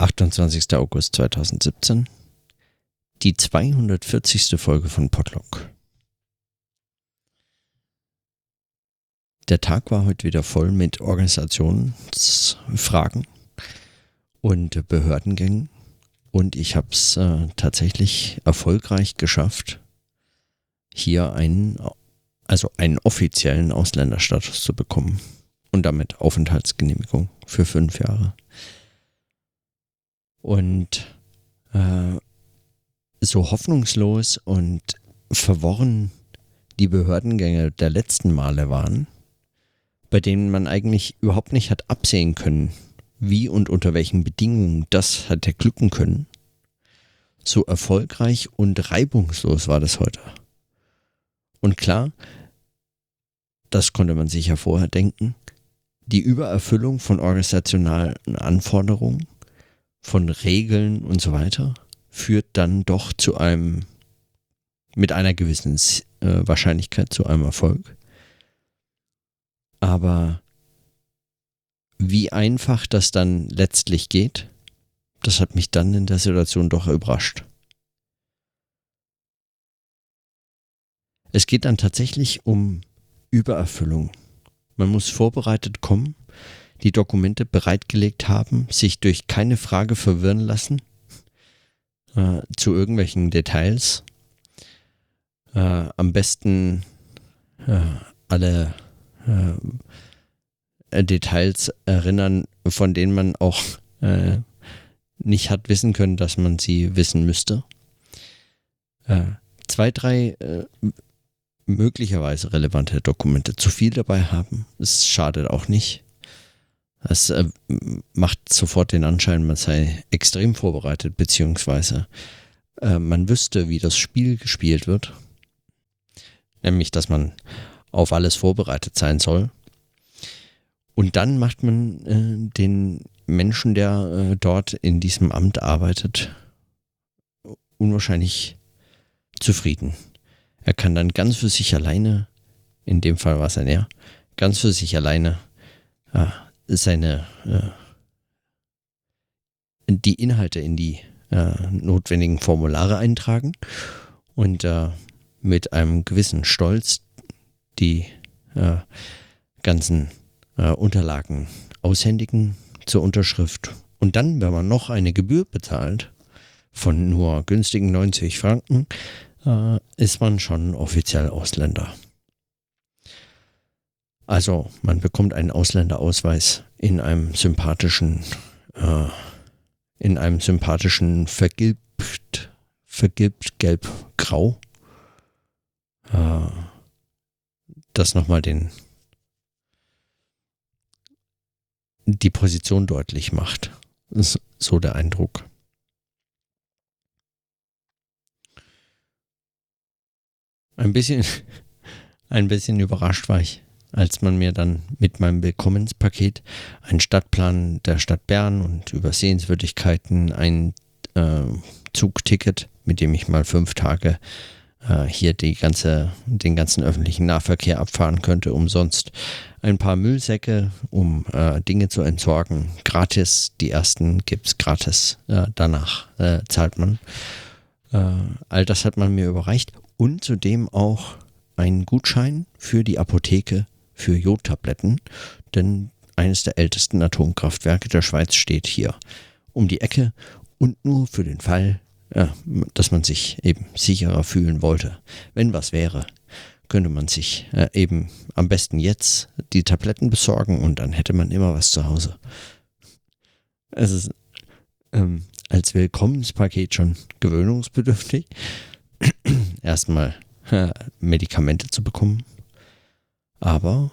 28. August 2017, die 240. Folge von Potluck. Der Tag war heute wieder voll mit Organisationsfragen und Behördengängen und ich habe es tatsächlich erfolgreich geschafft, hier einen offiziellen Ausländerstatus zu bekommen und damit Aufenthaltsgenehmigung für 5 Jahre. Und so hoffnungslos und verworren die Behördengänge der letzten Male waren, bei denen man eigentlich überhaupt nicht hat absehen können, wie und unter welchen Bedingungen das hat glücken können, so erfolgreich und reibungslos war das heute. Und klar, das konnte man sich ja vorher denken, die Übererfüllung von organisationalen Anforderungen, von Regeln und so weiter, führt dann doch zu einem, mit einer gewissen Wahrscheinlichkeit zu einem Erfolg. Aber wie einfach das dann letztlich geht, das hat mich dann in der Situation doch überrascht. Es geht dann tatsächlich um Übererfüllung. Man muss vorbereitet kommen, die Dokumente bereitgelegt haben, sich durch keine Frage verwirren lassen zu irgendwelchen Details. Am besten alle Details erinnern, von denen man auch nicht hat wissen können, dass man sie wissen müsste. 2, 3 möglicherweise relevante Dokumente zu viel dabei haben. Es schadet auch nicht. Das macht sofort den Anschein, man sei extrem vorbereitet, beziehungsweise man wüsste, wie das Spiel gespielt wird. Nämlich, dass man auf alles vorbereitet sein soll. Und dann macht man den Menschen, der dort in diesem Amt arbeitet, unwahrscheinlich zufrieden. Er kann dann ganz für sich alleine, in dem Fall war es ein Er, ganz für sich alleine seine die Inhalte in die notwendigen Formulare eintragen und mit einem gewissen Stolz die ganzen Unterlagen aushändigen zur Unterschrift. Und dann, wenn man noch eine Gebühr bezahlt von nur günstigen 90 Franken, ist man schon offiziell Ausländer. Also man bekommt einen Ausländerausweis in einem sympathischen vergilbt gelb-grau, das nochmal die Position deutlich macht. Das ist so der Eindruck. Ein bisschen überrascht war ich, als man mir dann mit meinem Willkommenspaket einen Stadtplan der Stadt Bern und über Sehenswürdigkeiten, ein Zugticket, mit dem ich mal 5 Tage hier den ganzen öffentlichen Nahverkehr abfahren könnte, umsonst ein paar Müllsäcke, um Dinge zu entsorgen, gratis, die ersten gibt's gratis, danach zahlt man. All das hat man mir überreicht und zudem auch einen Gutschein für die Apotheke für Jodtabletten, denn eines der ältesten Atomkraftwerke der Schweiz steht hier um die Ecke und nur für den Fall, dass man sich eben sicherer fühlen wollte. Wenn was wäre, könnte man sich eben am besten jetzt die Tabletten besorgen und dann hätte man immer was zu Hause. Es ist als Willkommenspaket schon gewöhnungsbedürftig. Erstmal Medikamente zu bekommen, aber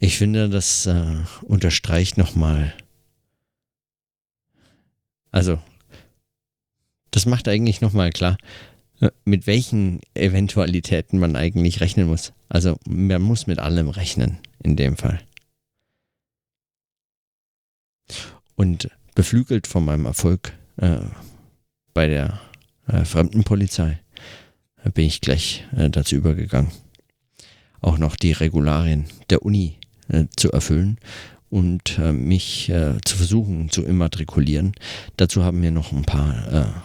ich finde, das unterstreicht nochmal, also das macht eigentlich nochmal klar, mit welchen Eventualitäten man eigentlich rechnen muss. Also man muss mit allem rechnen in dem Fall. Und beflügelt von meinem Erfolg bei der Fremdenpolizei bin ich gleich dazu übergegangen, auch noch die Regularien der Uni zu erfüllen und mich zu versuchen zu immatrikulieren. Dazu haben mir noch ein paar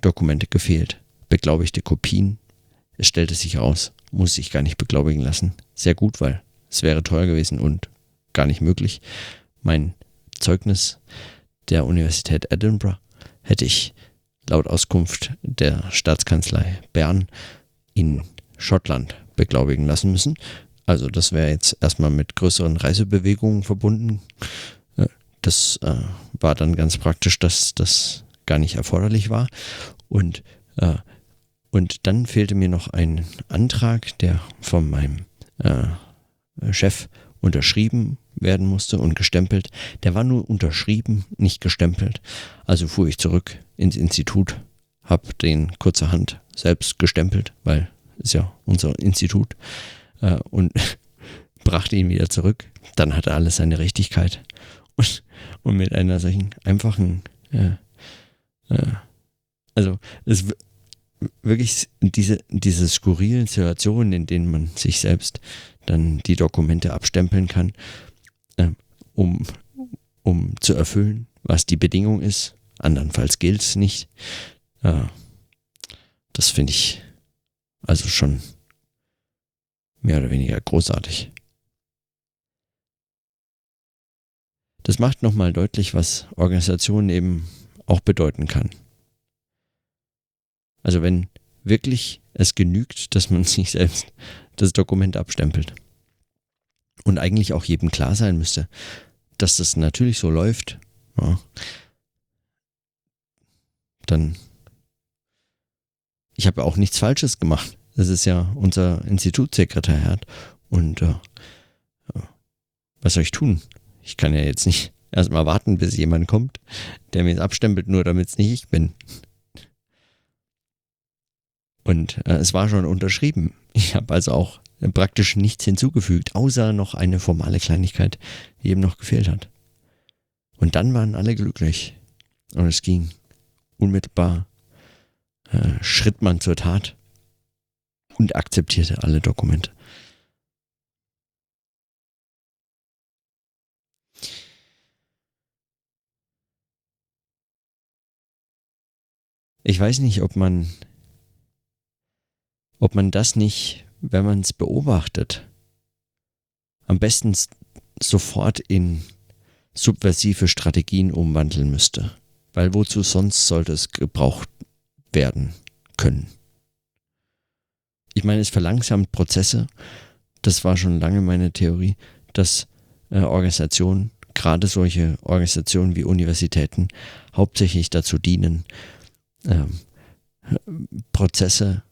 Dokumente gefehlt. Beglaubigte Kopien. Es stellte sich heraus, muss ich gar nicht beglaubigen lassen. Sehr gut, weil es wäre teuer gewesen und gar nicht möglich. Mein Zeugnis der Universität Edinburgh hätte ich laut Auskunft der Staatskanzlei Bern in Schottland beglaubigen lassen müssen. Also das wäre jetzt erstmal mit größeren Reisebewegungen verbunden. Das war dann ganz praktisch, dass das gar nicht erforderlich war. Und dann fehlte mir noch ein Antrag, der von meinem Chef unterschrieben werden musste und gestempelt. Der war nur unterschrieben, nicht gestempelt. Also fuhr ich zurück ins Institut, habe den kurzerhand selbst gestempelt, weil ist ja unser Institut, und brachte ihn wieder zurück. Dann hatte alles seine Richtigkeit. Und mit einer solchen einfachen, also es wirklich diese skurrilen Situationen, in denen man sich selbst dann die Dokumente abstempeln kann, um zu erfüllen, was die Bedingung ist. Andernfalls gilt es nicht. Das finde ich also schon mehr oder weniger großartig. Das macht nochmal deutlich, was Organisation eben auch bedeuten kann. Also wenn wirklich es genügt, dass man sich selbst das Dokument abstempelt. Und eigentlich auch jedem klar sein müsste, dass das natürlich so läuft, ja, dann, ich habe auch nichts Falsches gemacht. Das ist ja unser Institutssekretariat und was soll ich tun? Ich kann ja jetzt nicht erstmal warten, bis jemand kommt, der mir es abstempelt, nur damit es nicht ich bin. Und es war schon unterschrieben. Ich habe also auch praktisch nichts hinzugefügt, außer noch eine formale Kleinigkeit, die eben noch gefehlt hat. Und dann waren alle glücklich. Und es ging. Unmittelbar schritt man zur Tat und akzeptierte alle Dokumente. Ich weiß nicht, ob man das nicht, wenn man es beobachtet, am besten sofort in subversive Strategien umwandeln müsste. Weil wozu sonst sollte es gebraucht werden können? Ich meine, es verlangsamt Prozesse. Das war schon lange meine Theorie, dass Organisationen, gerade solche Organisationen wie Universitäten, hauptsächlich dazu dienen, Prozesse,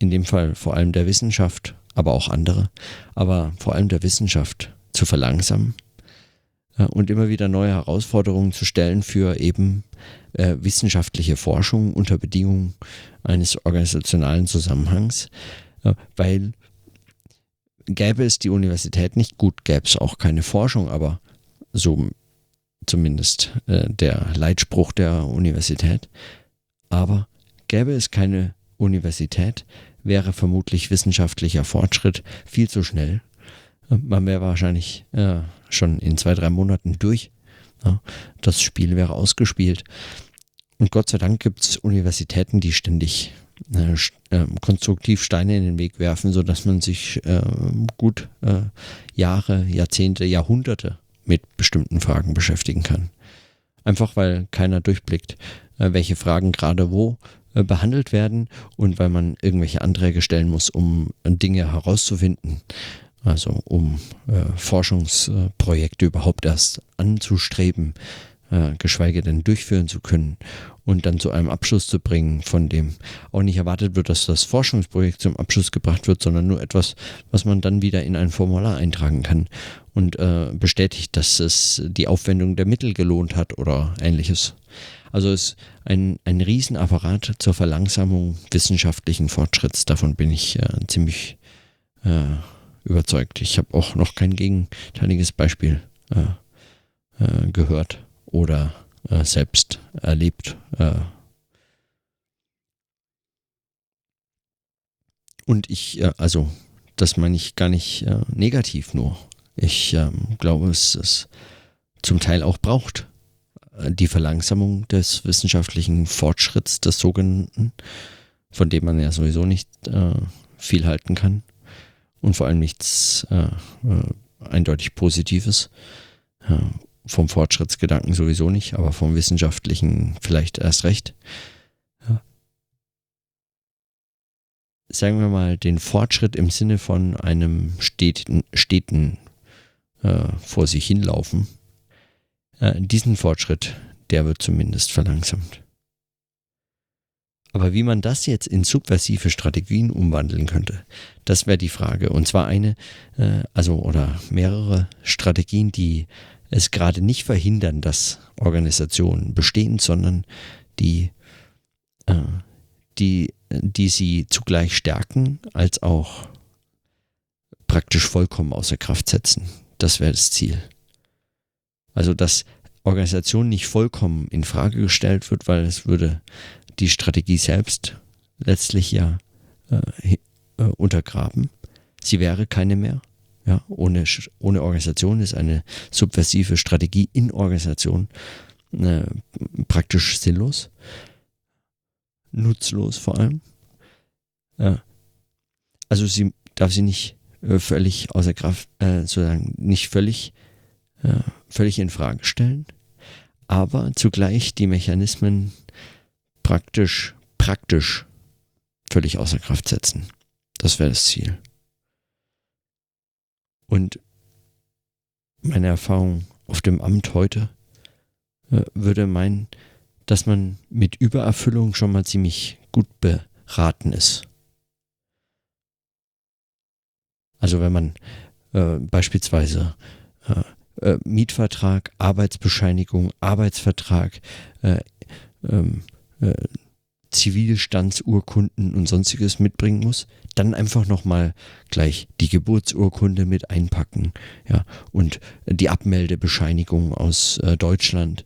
in dem Fall vor allem der Wissenschaft, aber auch andere, aber vor allem der Wissenschaft zu verlangsamen und immer wieder neue Herausforderungen zu stellen für eben wissenschaftliche Forschung unter Bedingungen eines organisationalen Zusammenhangs, weil gäbe es die Universität nicht, gut, gäbe es auch keine Forschung, aber so zumindest der Leitspruch der Universität, aber gäbe es keine Universität, wäre vermutlich wissenschaftlicher Fortschritt viel zu schnell. Man wäre wahrscheinlich schon in 2-3 Monaten durch. Ja, das Spiel wäre ausgespielt. Und Gott sei Dank gibt es Universitäten, die ständig konstruktiv Steine in den Weg werfen, sodass man sich gut Jahre, Jahrzehnte, Jahrhunderte mit bestimmten Fragen beschäftigen kann. Einfach weil keiner durchblickt, welche Fragen gerade wo behandelt werden und weil man irgendwelche Anträge stellen muss, um Dinge herauszufinden. Also um Forschungsprojekte überhaupt erst anzustreben, geschweige denn durchführen zu können und dann zu einem Abschluss zu bringen, von dem auch nicht erwartet wird, dass das Forschungsprojekt zum Abschluss gebracht wird, sondern nur etwas, was man dann wieder in ein Formular eintragen kann und bestätigt, dass es die Aufwendung der Mittel gelohnt hat oder ähnliches. Also es ist ein Riesenapparat zur Verlangsamung wissenschaftlichen Fortschritts. Davon bin ich ziemlich überzeugt. Ich habe auch noch kein gegenteiliges Beispiel gehört oder selbst erlebt. Und ich, also das meine ich gar nicht negativ nur. Ich glaube, es zum Teil auch braucht. Die Verlangsamung des wissenschaftlichen Fortschritts, des sogenannten, von dem man ja sowieso nicht viel halten kann und vor allem nichts eindeutig Positives, vom Fortschrittsgedanken sowieso nicht, aber vom wissenschaftlichen vielleicht erst recht. Ja. Sagen wir mal, den Fortschritt im Sinne von einem steten vor sich hinlaufen, diesen Fortschritt, der wird zumindest verlangsamt. Aber wie man das jetzt in subversive Strategien umwandeln könnte, das wäre die Frage. Und zwar eine, oder mehrere Strategien, die es gerade nicht verhindern, dass Organisationen bestehen, sondern die sie zugleich stärken, als auch praktisch vollkommen außer Kraft setzen. Das wäre das Ziel. Also, dass Organisation nicht vollkommen in Frage gestellt wird, weil es würde die Strategie selbst letztlich ja untergraben. Sie wäre keine mehr. Ja, ohne Organisation ist eine subversive Strategie in Organisation praktisch sinnlos, nutzlos vor allem. Ja. Also sie darf sie nicht völlig außer Kraft, sozusagen nicht völlig in Frage stellen, aber zugleich die Mechanismen praktisch völlig außer Kraft setzen. Das wäre das Ziel. Und meine Erfahrung auf dem Amt heute würde meinen, dass man mit Übererfüllung schon mal ziemlich gut beraten ist. Also wenn man beispielsweise Mietvertrag, Arbeitsbescheinigung, Arbeitsvertrag, Zivilstandsurkunden und sonstiges mitbringen muss, dann einfach nochmal gleich die Geburtsurkunde mit einpacken, ja, und die Abmeldebescheinigung aus Deutschland,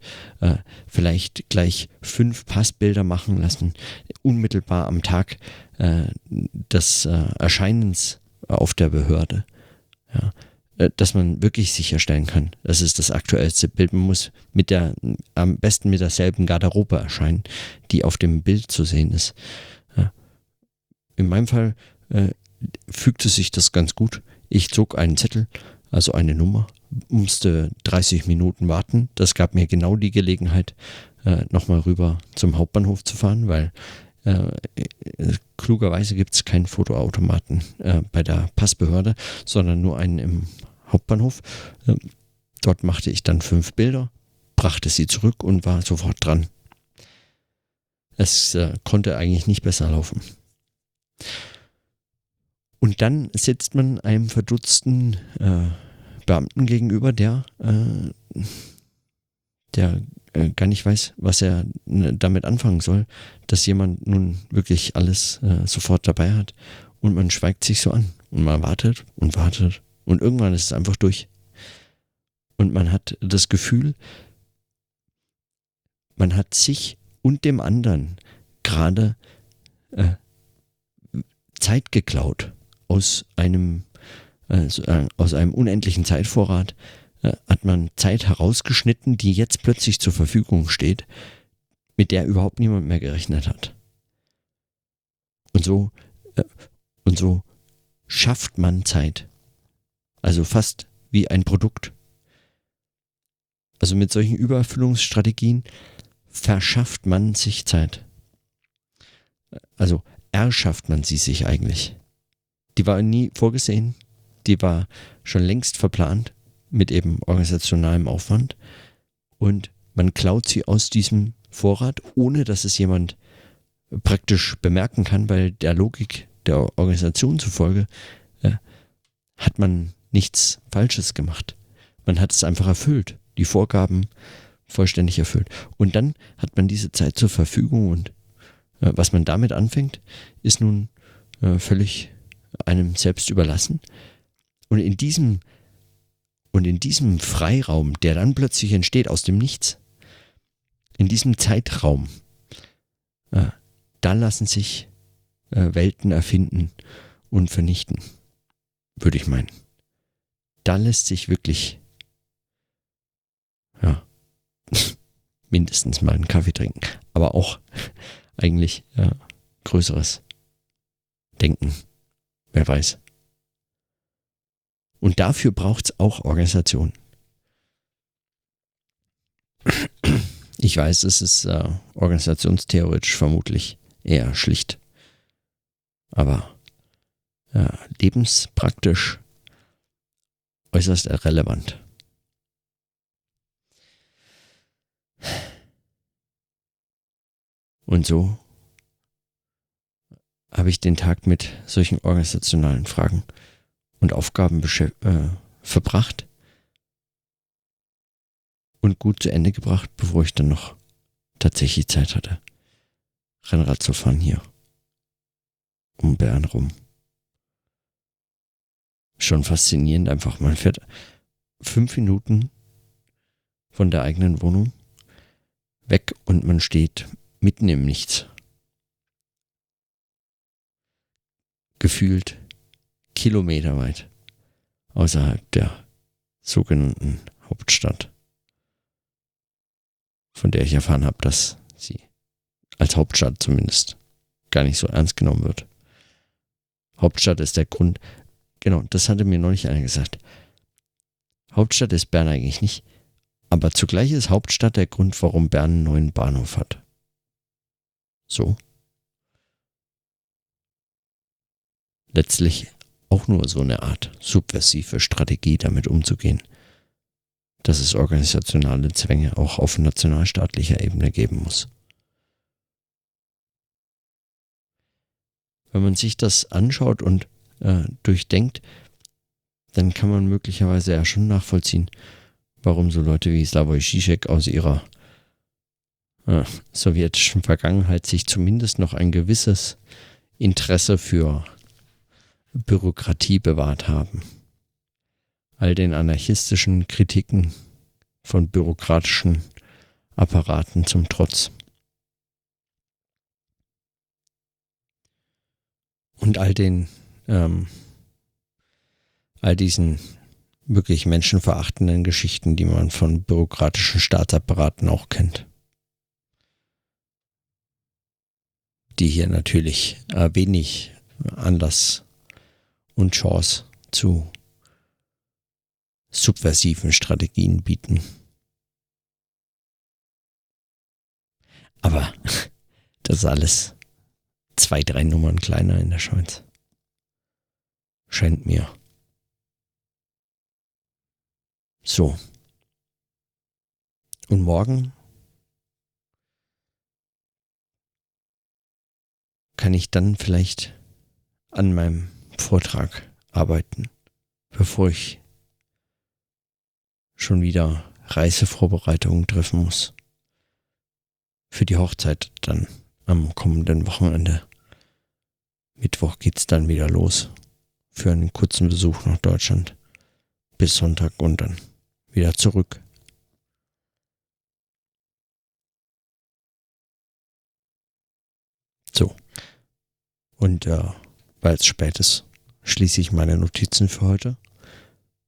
vielleicht gleich 5 Passbilder machen lassen, unmittelbar am Tag des Erscheinens auf der Behörde, ja, dass man wirklich sicherstellen kann, das ist das aktuellste Bild. Man muss am besten mit derselben Garderobe erscheinen, die auf dem Bild zu sehen ist. Ja. In meinem Fall fügte sich das ganz gut. Ich zog einen Zettel, also eine Nummer, musste 30 Minuten warten. Das gab mir genau die Gelegenheit, nochmal rüber zum Hauptbahnhof zu fahren, weil klugerweise gibt es keinen Fotoautomaten bei der Passbehörde, sondern nur einen im Hauptbahnhof. Dort machte ich dann 5 Bilder, brachte sie zurück und war sofort dran. Es konnte eigentlich nicht besser laufen. Und dann sitzt man einem verdutzten Beamten gegenüber, der gar nicht weiß, was er damit anfangen soll, dass jemand nun wirklich alles sofort dabei hat, und man schweigt sich so an und man wartet und wartet und irgendwann ist es einfach durch und man hat das Gefühl, man hat sich und dem anderen gerade Zeit geklaut aus einem unendlichen Zeitvorrat. Hat man Zeit herausgeschnitten, die jetzt plötzlich zur Verfügung steht, mit der überhaupt niemand mehr gerechnet hat. Und so schafft man Zeit. Also fast wie ein Produkt. Also mit solchen Übererfüllungsstrategien verschafft man sich Zeit. Also erschafft man sie sich eigentlich. Die war nie vorgesehen, die war schon längst verplant, mit eben organisationalem Aufwand, und man klaut sie aus diesem Vorrat, ohne dass es jemand praktisch bemerken kann, weil der Logik der Organisation zufolge hat man nichts Falsches gemacht. Man hat es einfach erfüllt, die Vorgaben vollständig erfüllt. Und dann hat man diese Zeit zur Verfügung, und was man damit anfängt, ist nun völlig einem selbst überlassen. Und in diesem Freiraum, der dann plötzlich entsteht aus dem Nichts, in diesem Zeitraum, da lassen sich Welten erfinden und vernichten, würde ich meinen. Da lässt sich wirklich mindestens mal einen Kaffee trinken, aber auch eigentlich größeres Denken. Wer weiß. Und dafür braucht es auch Organisation. Ich weiß, es ist organisationstheoretisch vermutlich eher schlicht. Aber lebenspraktisch äußerst relevant. Und so habe ich den Tag mit solchen organisationalen Fragen und Aufgaben verbracht und gut zu Ende gebracht, bevor ich dann noch tatsächlich Zeit hatte, Rennrad zu fahren hier um Bern rum. Schon faszinierend einfach. Man fährt 5 Minuten von der eigenen Wohnung weg und man steht mitten im Nichts. Gefühlt kilometerweit außerhalb der sogenannten Hauptstadt, von der ich erfahren habe, dass sie als Hauptstadt zumindest gar nicht so ernst genommen wird. Hauptstadt ist der Grund, genau, das hatte mir neulich einer gesagt. Hauptstadt ist Bern eigentlich nicht, aber zugleich ist Hauptstadt der Grund, warum Bern einen neuen Bahnhof hat. So. Letztlich auch nur so eine Art subversive Strategie, damit umzugehen, dass es organisationale Zwänge auch auf nationalstaatlicher Ebene geben muss. Wenn man sich das anschaut und durchdenkt, dann kann man möglicherweise ja schon nachvollziehen, warum so Leute wie Slavoj Žižek aus ihrer sowjetischen Vergangenheit sich zumindest noch ein gewisses Interesse für Bürokratie bewahrt haben. All den anarchistischen Kritiken von bürokratischen Apparaten zum Trotz. Und all diesen wirklich menschenverachtenden Geschichten, die man von bürokratischen Staatsapparaten auch kennt. Die hier natürlich wenig Anlass und Chance zu subversiven Strategien bieten. Aber das ist alles 2-3 Nummern kleiner in der Schweiz. Scheint mir. So. Und morgen kann ich dann vielleicht an meinem Vortrag arbeiten, bevor ich schon wieder Reisevorbereitungen treffen muss. Für die Hochzeit dann am kommenden Wochenende. Mittwoch geht's dann wieder los für einen kurzen Besuch nach Deutschland bis Sonntag und dann wieder zurück. So. Und weil es spät ist, schließe ich meine Notizen für heute.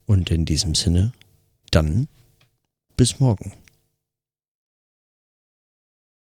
Und in diesem Sinne, dann bis morgen.